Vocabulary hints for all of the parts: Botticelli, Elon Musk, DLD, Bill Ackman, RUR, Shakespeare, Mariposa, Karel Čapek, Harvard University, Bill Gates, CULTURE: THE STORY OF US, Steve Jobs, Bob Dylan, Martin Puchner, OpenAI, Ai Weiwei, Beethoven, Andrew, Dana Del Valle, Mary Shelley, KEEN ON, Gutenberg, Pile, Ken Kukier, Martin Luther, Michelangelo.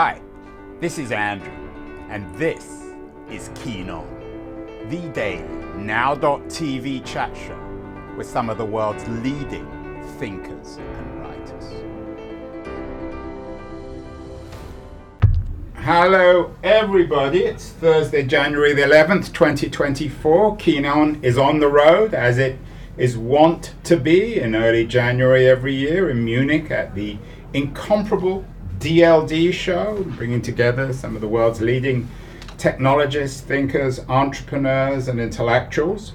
Hi, this is Andrew, and this is KEEN ON, the daily now.tv chat show with some of the world's leading thinkers and writers. Hello everybody, it's Thursday, January the 11th, 2024. KEEN ON is on the road, as it is wont to be in early January every year in Munich at the incomparable DLD show, bringing together some of the world's leading technologists, thinkers, entrepreneurs, and intellectuals.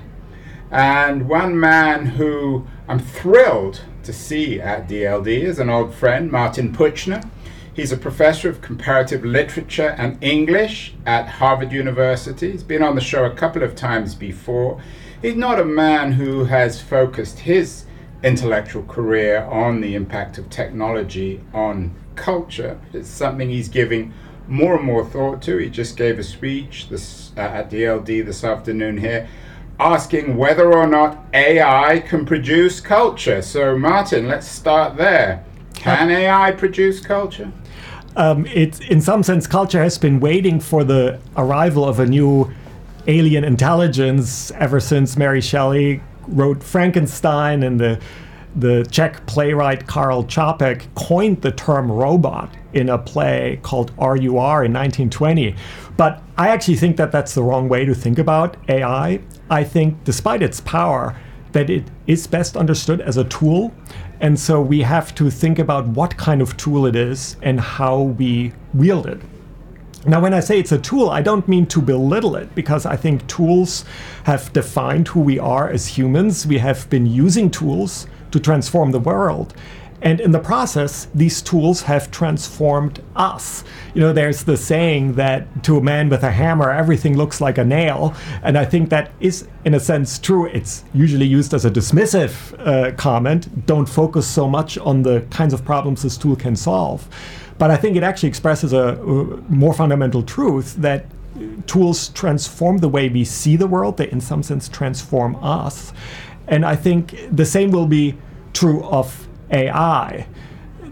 And one man who I'm thrilled to see at DLD is an old friend, Martin Puchner. He's a professor of comparative literature and English at Harvard University. He's been on the show a couple of times before. He's not a man who has focused his intellectual career on the impact of technology on culture. It's something he's giving more and more thought to. He just gave a speech at DLD this afternoon here, asking whether or not AI can produce culture. So Martin, let's start there. Can AI produce culture? It's in some sense, culture has been waiting for the arrival of a new alien intelligence ever since Mary Shelley wrote Frankenstein, and the Czech playwright Karel Čapek coined the term robot in a play called RUR in 1920. But I actually think that that's the wrong way to think about AI. I think, despite its power, that it is best understood as a tool. And so we have to think about what kind of tool it is and how we wield it. Now, when I say it's a tool, I don't mean to belittle it, because I think tools have defined who we are as humans. We have been using tools to transform the world. And in the process, these tools have transformed us. You know, there's the saying that to a man with a hammer, everything looks like a nail. And I think that is, in a sense, true. It's usually used as a dismissive comment. Don't focus so much on the kinds of problems this tool can solve. But I think it actually expresses a more fundamental truth that tools transform the way we see the world. They, in some sense, transform us. And I think the same will be true of AI.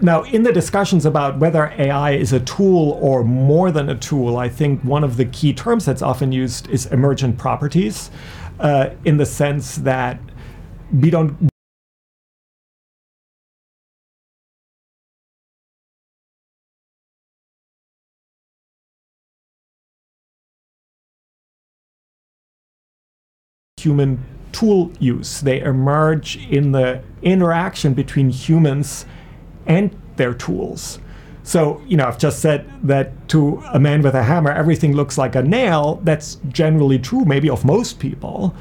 Now, in the discussions about whether AI is a tool or more than a tool, I think one of the key terms that's often used is emergent properties, in the sense that we don't human tool use. They emerge in the interaction between humans and their tools. So, you know, I've just said that to a man with a hammer, everything looks like a nail. That's generally true, maybe of most people.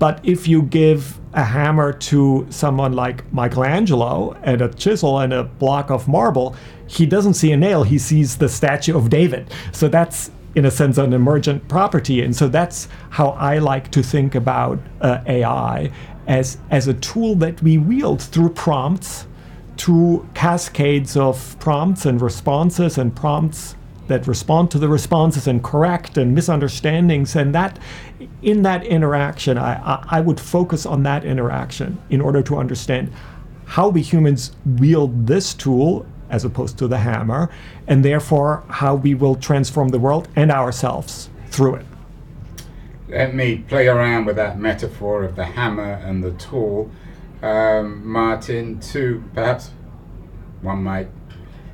But if you give a hammer to someone like Michelangelo and a chisel and a block of marble, he doesn't see a nail, he sees the statue of David. So that's, in a sense, an emergent property. And so that's how I like to think about AI, as a tool that we wield through prompts, through cascades of prompts and responses, and prompts that respond to the responses and correct and misunderstandings. And that, in that interaction, I would focus on that interaction in order to understand how we humans wield this tool as opposed to the hammer, and therefore how we will transform the world and ourselves through it. Let me play around with that metaphor of the hammer and the tool, Martin, to perhaps one might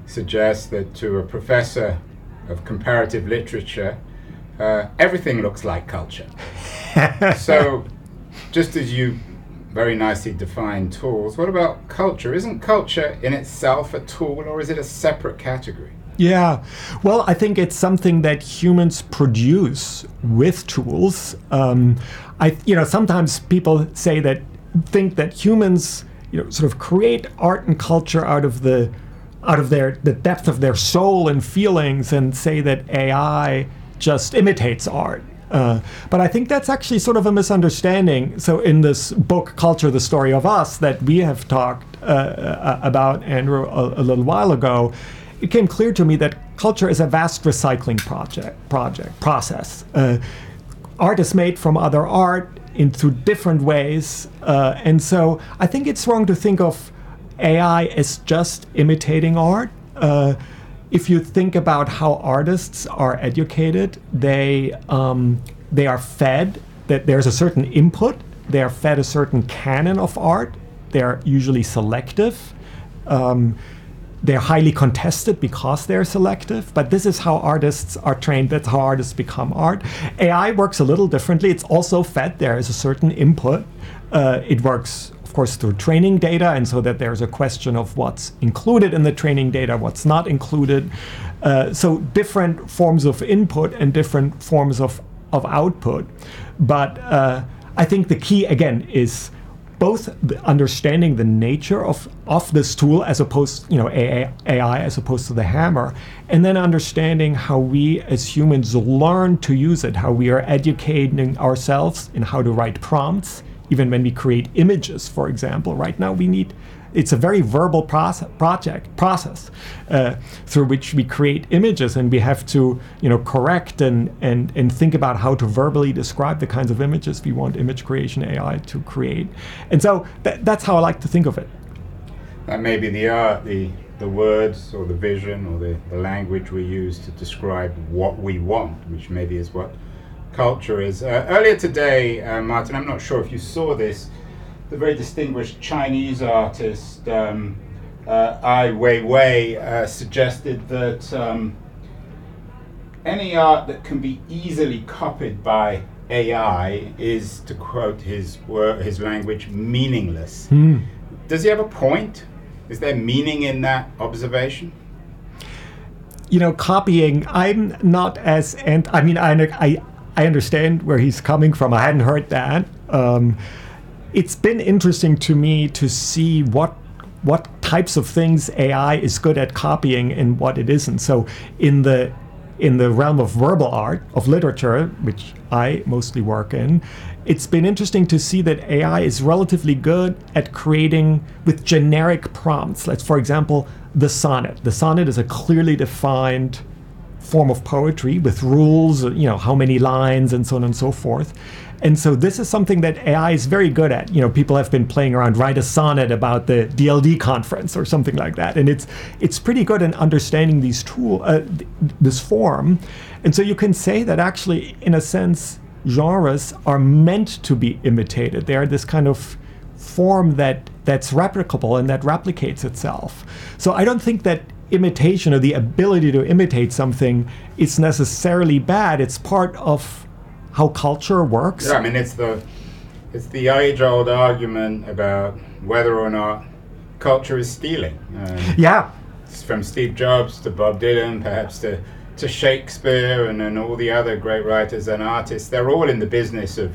suggest that to a professor of comparative literature, everything looks like culture. So just as you very nicely defined tools, what about culture? Isn't culture in itself a tool, or is it a separate category? Yeah, well, I think it's something that humans produce with tools. Sometimes people say that, think that humans, you know, sort of create art and culture out of the depth of their soul and feelings, and say that AI just imitates art. But I think that's actually sort of a misunderstanding. So in this book, Culture, The Story of Us, that we have talked about, Andrew, a little while ago, it came clear to me that culture is a vast recycling process. Art is made from other art in through different ways. And so I think it's wrong to think of AI as just imitating art. if you think about how artists are educated, they are fed that there's a certain input. They are fed a certain canon of art. They are usually selective. They're highly contested because they're selective, but this is how artists are trained. That's how artists become art. AI works a little differently. It's also fed. There is a certain input. It works, of course, through training data, and so that there's a question of what's included in the training data, what's not included. So different forms of input and different forms of output. But I think the key, again, is both understanding the nature of this tool as opposed, AI as opposed to the hammer, and then understanding how we as humans learn to use it, how we are educating ourselves in how to write prompts, even when we create images, for example. Right now it's a very verbal process through which we create images, and we have to correct and think about how to verbally describe the kinds of images we want image creation AI to create. And so that's how I like to think of it. That may be the art, the words or the vision or the language we use to describe what we want, which maybe is what culture is. Earlier today, Martin, I'm not sure if you saw this, the very distinguished Chinese artist Ai Weiwei suggested that any art that can be easily copied by AI is, to quote his language, meaningless. Mm. Does he have a point? Is there meaning in that observation? Copying, I'm not as, and I mean, I understand where he's coming from. I hadn't heard that. It's been interesting to me to see what types of things AI is good at copying and what it isn't. So in the realm of verbal art, of literature, which I mostly work in, it's been interesting to see that AI is relatively good at creating with generic prompts. Like, for example, the sonnet. The sonnet is a clearly defined form of poetry with rules, how many lines and so on and so forth. And so this is something that AI is very good at. People have been playing around, write a sonnet about the DLD conference or something like that. And it's pretty good in understanding these this form. And so you can say that actually, in a sense, genres are meant to be imitated. They are this kind of form that's replicable and that replicates itself. So I don't think that imitation or the ability to imitate something is necessarily bad. It's part of how culture works. Yeah, I mean, it's the age-old argument about whether or not culture is stealing. Yeah. It's from Steve Jobs to Bob Dylan, perhaps to Shakespeare and all the other great writers and artists. They're all in the business of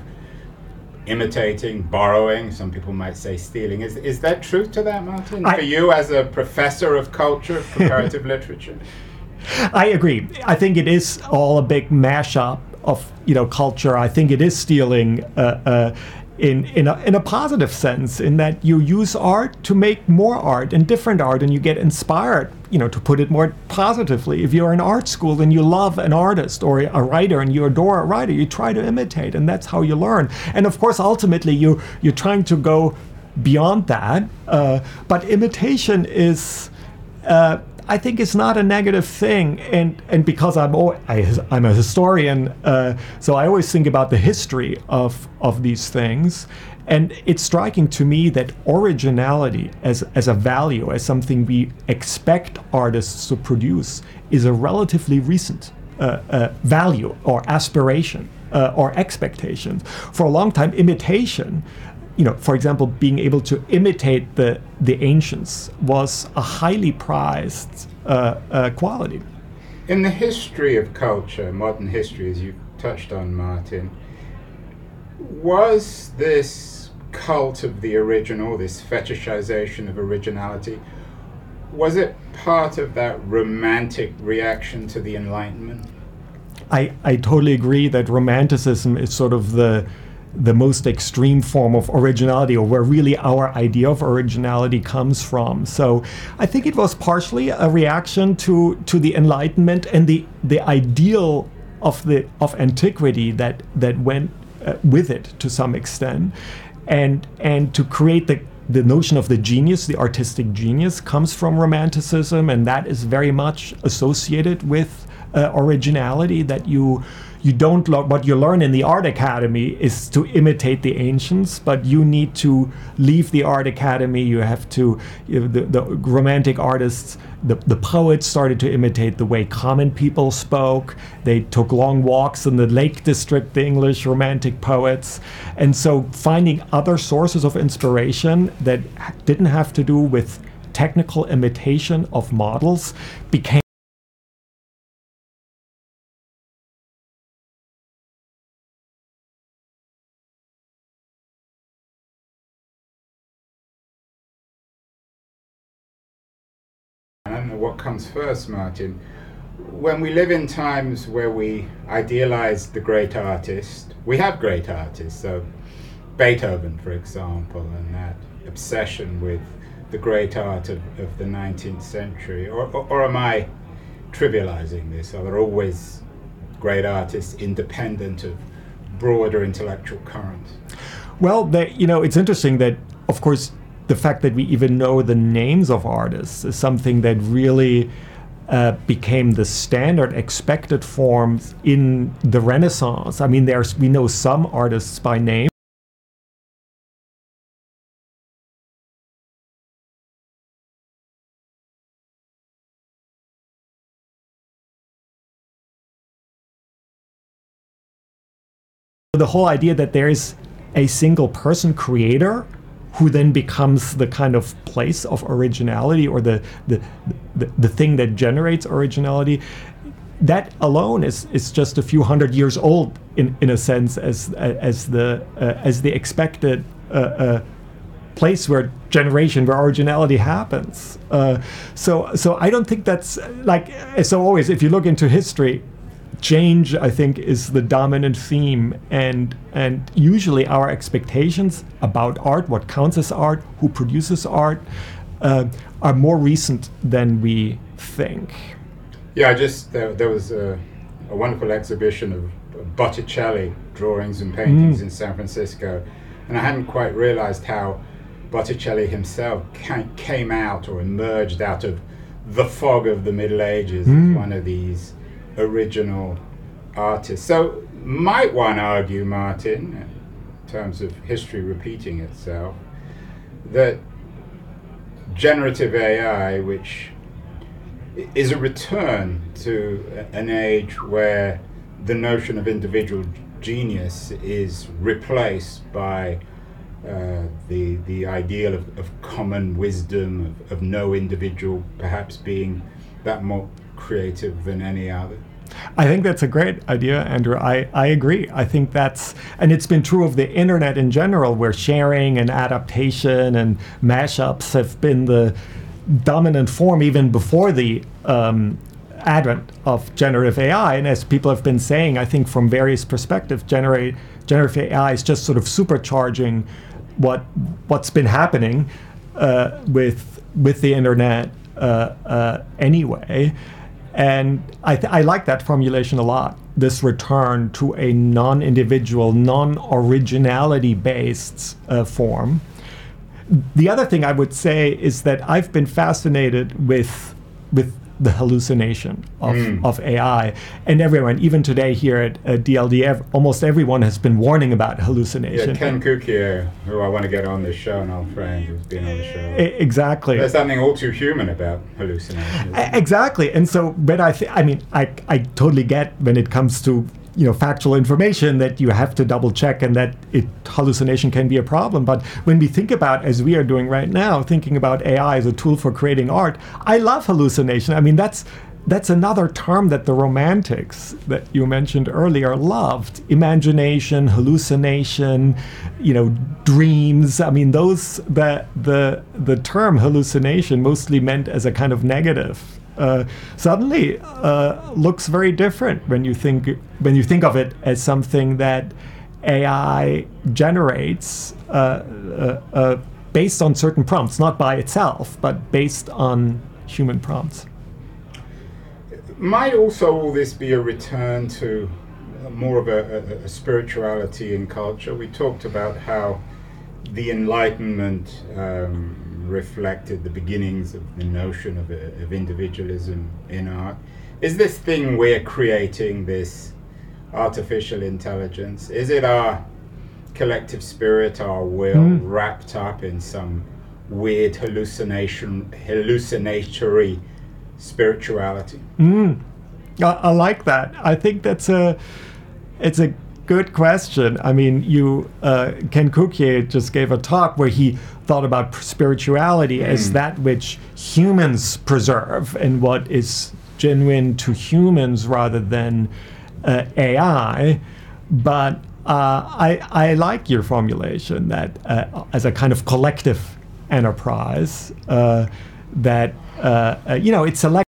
imitating, borrowing, some people might say stealing. Is that true to that, Martin? For you as a professor of culture, of comparative literature? I agree. I think it is all a big mashup of culture. I think it is stealing in a positive sense, in that you use art to make more art and different art, and you get inspired, to put it more positively. If you're in art school and you love an artist or a writer and you adore a writer, you try to imitate, and that's how you learn. And of course, ultimately, you're trying to go beyond that. But imitation is, I think it's not a negative thing, and because I'm a historian, so I always think about the history of these things, and it's striking to me that originality as a value, as something we expect artists to produce, is a relatively recent value or aspiration or expectation. For a long time, imitation, for example, being able to imitate the ancients, was a highly prized quality. In the history of culture, modern history, as you touched on, Martin, was this cult of the original, this fetishization of originality, was it part of that romantic reaction to the Enlightenment? I totally agree that romanticism is sort of the most extreme form of originality, or where really our idea of originality comes from. So I think it was partially a reaction to the Enlightenment and the ideal of antiquity that went with it to some extent, and to create the the notion of the genius, the artistic genius, comes from Romanticism, and that is very much associated with originality, that you don't what you learn in the art academy is to imitate the ancients, but you need to leave the art academy. You have to, the romantic artists, the poets started to imitate the way common people spoke. They took long walks in the Lake District, the English romantic poets. And so finding other sources of inspiration that didn't have to do with technical imitation of models became comes first, Martin. When we live in times where we idealize the great artist, we have great artists, so Beethoven, for example, and that obsession with the great art of the 19th century, or am I trivializing this? Are there always great artists independent of broader intellectual currents? Well, it's interesting that, of course, the fact that we even know the names of artists is something that really became the standard expected forms in the Renaissance. I mean, we know some artists by name. The whole idea that there is a single person creator who then becomes the kind of place of originality, or the thing that generates originality, that alone is just a few hundred years old in a sense as the expected place where originality happens. So I don't think that's so. Always, if you look into history, change, I think, is the dominant theme, and usually our expectations about art, what counts as art, who produces art, are more recent than we think. Yeah, there was a wonderful exhibition of Botticelli drawings and paintings in San Francisco, and I hadn't quite realized how Botticelli himself came out or emerged out of the fog of the Middle Ages as one of these original artists. So might one argue, Martin, in terms of history repeating itself, that generative AI, which is a return to an age where the notion of individual genius is replaced by the ideal of common wisdom, of no individual perhaps being that more creative than any other? I think that's a great idea, Andrew. I agree. I think and it's been true of the internet in general, where sharing and adaptation and mashups have been the dominant form even before the advent of generative AI. And as people have been saying, I think from various perspectives, generative AI is just sort of supercharging what's been happening with the internet anyway. And I like that formulation a lot, this return to a non-individual, non-originality-based form. The other thing I would say is that I've been fascinated with the hallucination of AI. And everyone, even today here at DLD, almost everyone has been warning about hallucination. Yeah, Ken Kukier, who I want to get on this show, an old friend who's been on the show. Exactly. There's something all too human about hallucination. Exactly. And so, but I totally get when it comes to factual information that you have to double check, and that hallucination can be a problem. But when we think about, as we are doing right now, thinking about AI as a tool for creating art, I love hallucination. I mean, that's another term that the Romantics that you mentioned earlier loved. Imagination, hallucination, dreams. I mean, the term hallucination, mostly meant as a kind of negative, suddenly looks very different when you think of it as something that AI generates based on certain prompts, not by itself, but based on human prompts. Might also all this be a return to more of a spirituality in culture? We talked about how the Enlightenment reflected the beginnings of the notion of individualism in art. Is this thing we're creating, this artificial intelligence, is it our collective spirit, our will, wrapped up in some weird hallucinatory spirituality? I like that. I think that's a good question. I mean, Ken Kukier just gave a talk where he thought about spirituality as that which humans preserve and what is genuine to humans rather than AI. But I like your formulation that as a kind of collective enterprise, that, you know, it's selective.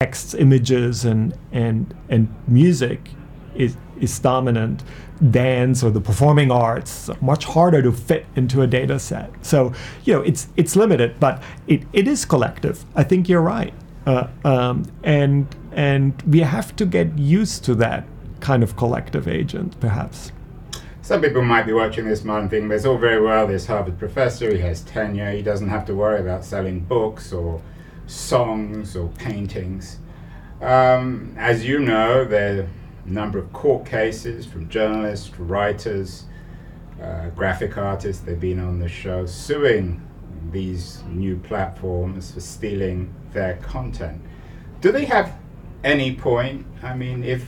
Texts, images, and music is dominant. Dance or the performing arts are much harder to fit into a data set. So, you know, it's limited, but it is collective. I think you're right. And we have to get used to that kind of collective agent, perhaps. Some people might be watching this, Martin, thinking it's all very well, this Harvard professor, he has tenure, he doesn't have to worry about selling books or songs or paintings. As you know, there are a number of court cases from journalists, writers, graphic artists, they've been on the show, suing these new platforms for stealing their content. Do they have any point? I mean, if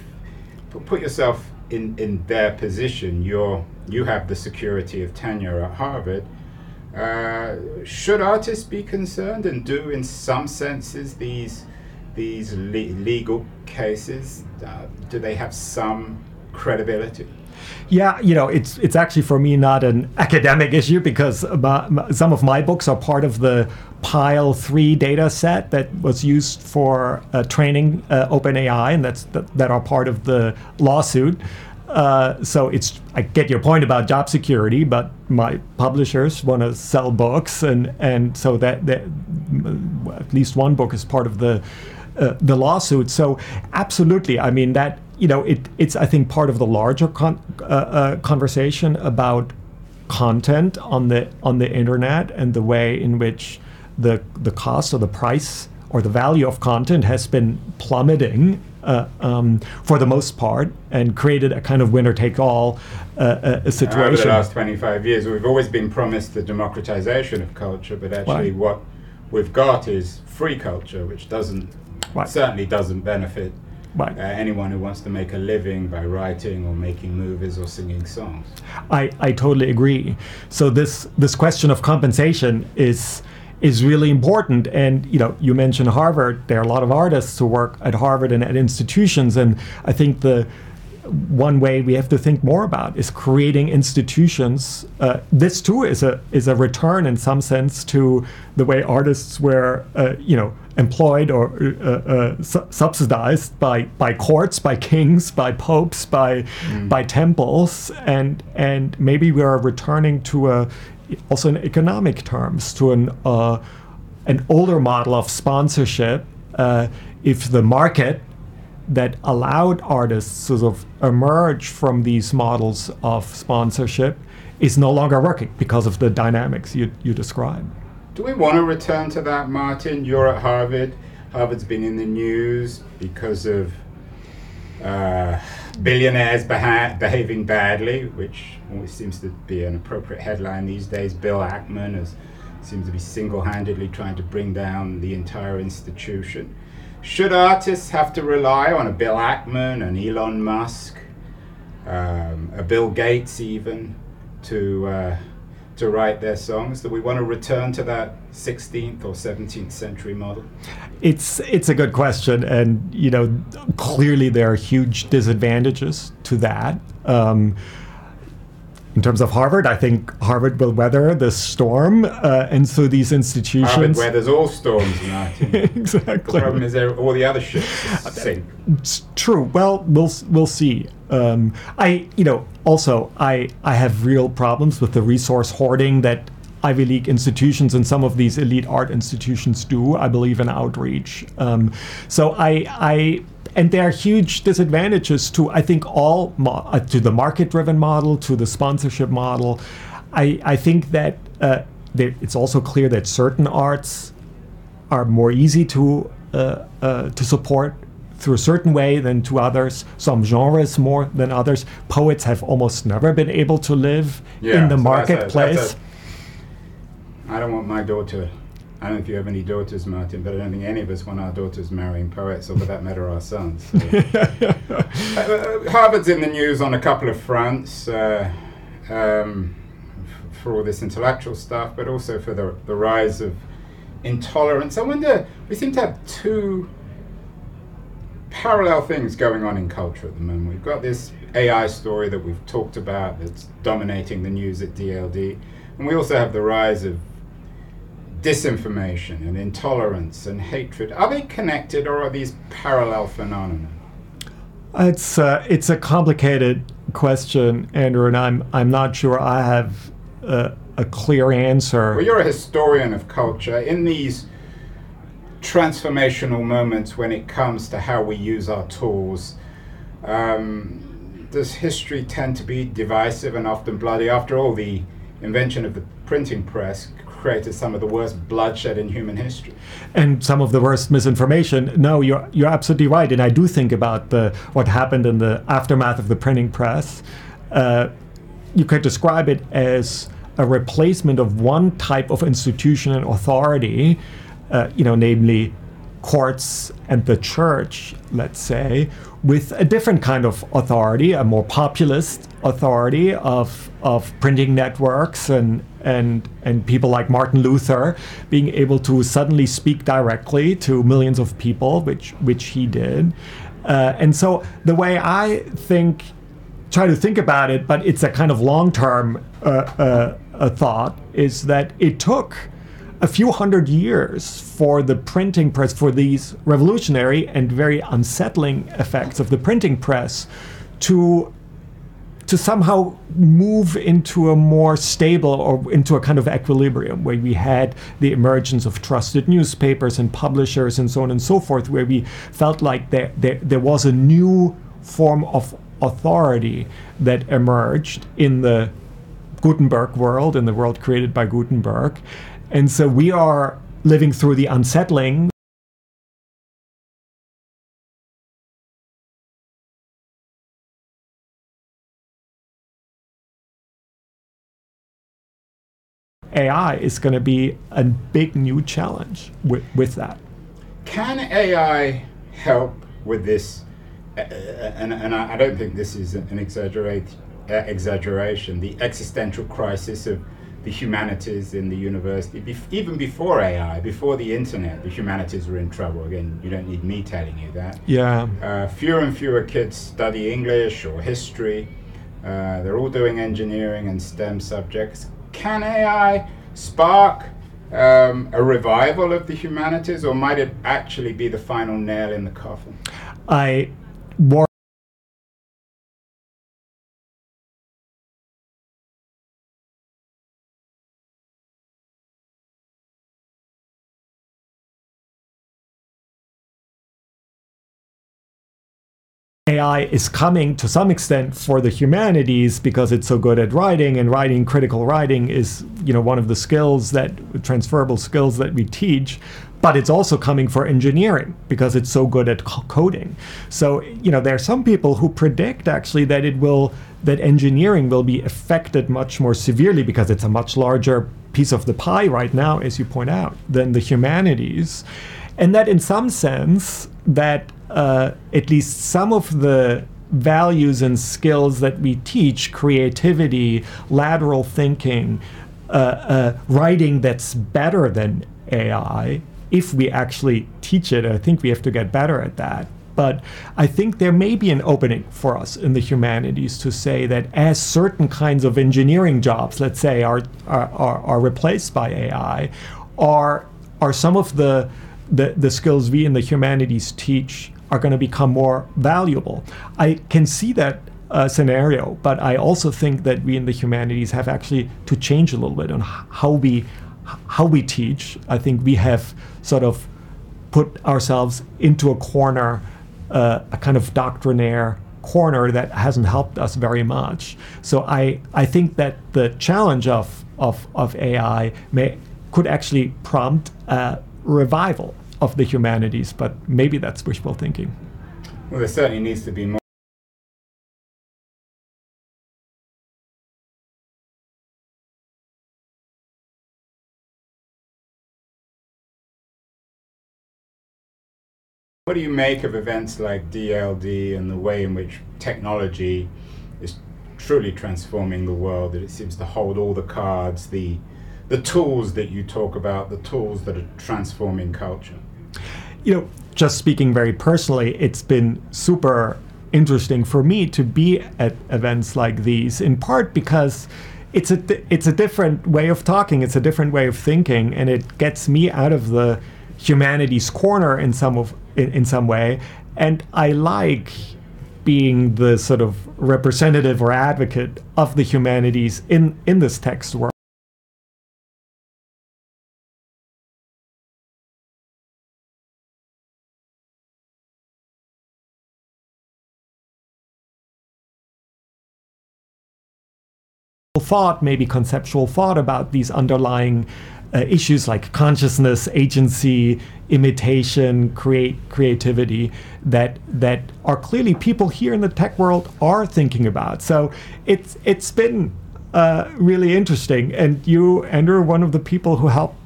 put yourself in their position, you have the security of tenure at Harvard. Should artists be concerned, and do, in some senses, these legal cases, do they have some credibility? Yeah, you know, it's actually for me not an academic issue, because some of my books are part of the Pile 3 data set that was used for training OpenAI, and that are part of the lawsuit. So it's, I get your point about job security, but my publishers want to sell books, and so that at least one book is part of the lawsuit. So absolutely, I mean that, you know, it's I think part of the larger conversation about content on the internet and the way in which the cost or the price or the value of content has been plummeting. For the most part, and created a kind of winner-take-all situation. Over the last 25 years, we've always been promised the democratization of culture, but actually what we've got is free culture, which certainly doesn't benefit anyone who wants to make a living by writing or making movies or singing songs. I totally agree. So this question of compensation is really important. And, you know, you mentioned Harvard. There are a lot of artists who work at Harvard and at institutions. And I think the one way we have to think more about is creating institutions. This too is a return in some sense to the way artists were, you know, employed or subsidized by courts, by kings, by popes, by temples. And maybe we are returning to also in economic terms, to an older model of sponsorship. If the market that allowed artists to sort of emerge from these models of sponsorship is no longer working because of the dynamics you describe. Do we want to return to that, Martin? You're at Harvard. Harvard's been in the news because of billionaires behaving badly, which always seems to be an appropriate headline these days. Bill Ackman seems to be single-handedly trying to bring down the entire institution. Should artists have to rely on a Bill Ackman, an Elon Musk, a Bill Gates even, to write their songs? Do we want to return to that 16th or 17th century model? It's a good question, and you know, clearly there are huge disadvantages to that. In terms of Harvard, I think Harvard will weather the storm, and so these institutions. Harvard weathers all storms, Martin. Exactly. The problem is there all the other ships sink. It's true. Well, we'll see. I have real problems with the resource hoarding that Ivy League institutions and some of these elite art institutions do. I believe in outreach. And there are huge disadvantages to, I think, all to the market-driven model, to the sponsorship model. I think that it's also clear that certain arts are more easy to support through a certain way than to others, some genres more than others. Poets have almost never been able to live in the marketplace. I don't want my daughter, I don't know if you have any daughters, Martin, but I don't think any of us want our daughters marrying poets, or for that matter, our sons. So. Harvard's in the news on a couple of fronts for all this intellectual stuff, but also for the rise of intolerance. I wonder, we seem to have two parallel things going on in culture at the moment. We've got this AI story that we've talked about that's dominating the news at DLD, and we also have the rise of disinformation and intolerance and hatred. Are they connected, or are these parallel phenomena? It's a complicated question, Andrew, and I'm not sure I have a clear answer. Well, you're a historian of culture. In these transformational moments when it comes to how we use our tools, does history tend to be divisive and often bloody? After all, the invention of the printing press created some of the worst bloodshed in human history. And some of the worst misinformation. No, you're absolutely right. And I do think about what happened in the aftermath of the printing press. You could describe it as a replacement of one type of institution and authority, namely courts and the church, let's say, with a different kind of authority, a more populist authority of printing networks and people like Martin Luther being able to suddenly speak directly to millions of people, which he did. And so the way I try to think about it, but it's a kind of long-term thought, is that it took a few hundred years for the printing press, for these revolutionary and very unsettling effects of the printing press to somehow move into a more stable, or into a kind of equilibrium where we had the emergence of trusted newspapers and publishers and so on and so forth, where we felt like there was a new form of authority that emerged in the Gutenberg world, in the world created by Gutenberg. And so we are living through the unsettling AI is going to be a big new challenge with that. Can AI help with this? And I don't think this is an exaggeration, the existential crisis of the humanities in the university, even before AI, before the internet, the humanities were in trouble. Again, you don't need me telling you that. Yeah. Fewer and fewer kids study English or history. They're all doing engineering and STEM subjects. Can AI spark a revival of the humanities, or might it actually be the final nail in the coffin? I worry AI is coming to some extent for the humanities because it's so good at writing, and critical writing is, one of the skills transferable skills that we teach. But it's also coming for engineering because it's so good at coding. So, there are some people who predict actually that that engineering will be affected much more severely because it's a much larger piece of the pie right now, as you point out, than the humanities. And that in some sense, that at least some of the values and skills that we teach, creativity, lateral thinking, writing that's better than AI, if we actually teach it, I think we have to get better at that. But I think there may be an opening for us in the humanities to say that as certain kinds of engineering jobs, let's say, are replaced by AI, are some of the skills we in the humanities teach are going to become more valuable. I can see that scenario. But I also think that we in the humanities have actually to change a little bit on how we teach. I think we have sort of put ourselves into a corner, a kind of doctrinaire corner that hasn't helped us very much. So I think that the challenge of AI could actually prompt a revival of the humanities, but maybe that's wishful thinking. Well, there certainly needs to be more. What do you make of events like DLD and the way in which technology is truly transforming the world, that it seems to hold all the cards, the tools that you talk about, the tools that are transforming culture? You know, just speaking very personally, it's been super interesting for me to be at events like these, in part because it's a different way of talking, it's a different way of thinking, and it gets me out of the humanities corner in some way, and I like being the sort of representative or advocate of the humanities in this text world. Thought, maybe conceptual thought about these underlying issues like consciousness, agency, imitation, creativity that are clearly people here in the tech world are thinking about. So it's been really interesting, and you, Andrew, are one of the people who helped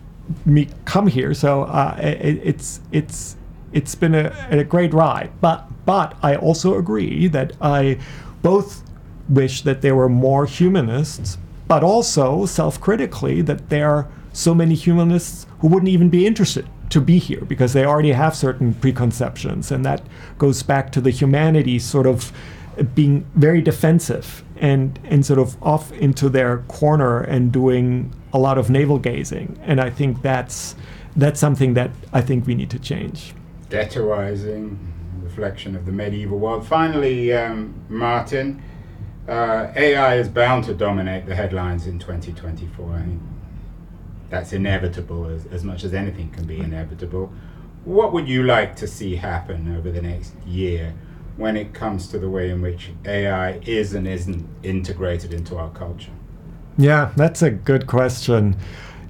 me come here. So it's been a great ride. But I also agree that I both wish that there were more humanists, but also self-critically that there are so many humanists who wouldn't even be interested to be here because they already have certain preconceptions, and that goes back to the humanities sort of being very defensive and sort of off into their corner and doing a lot of navel gazing. And I think that's something that I think we need to change. Ghettoizing, reflection of the medieval world. Finally, Martin, AI is bound to dominate the headlines in 2024. I mean, that's inevitable, as much as anything can be inevitable. What would you like to see happen over the next year when it comes to the way in which AI is and isn't integrated into our culture? Yeah, that's a good question.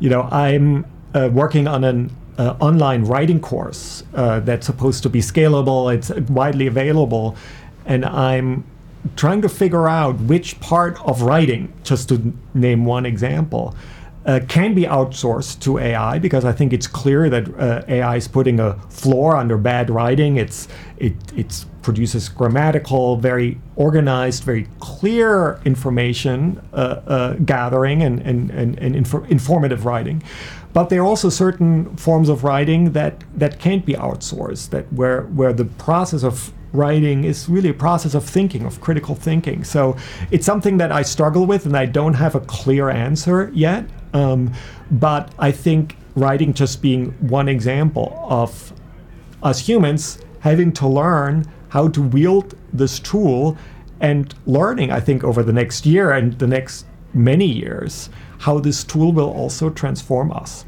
You know, I'm working on an online writing course that's supposed to be scalable. It's widely available, and I'm trying to figure out which part of writing, just to name one example, can be outsourced to AI, because I think it's clear that AI is putting a floor under bad writing. It produces grammatical, very organized, very clear information gathering and informative writing. But there are also certain forms of writing that can't be outsourced, that where the process of writing is really a process of thinking, of critical thinking. So it's something that I struggle with, and I don't have a clear answer yet. But I think writing just being one example of us humans having to learn how to wield this tool, and learning, I think, over the next year and the next many years, how this tool will also transform us.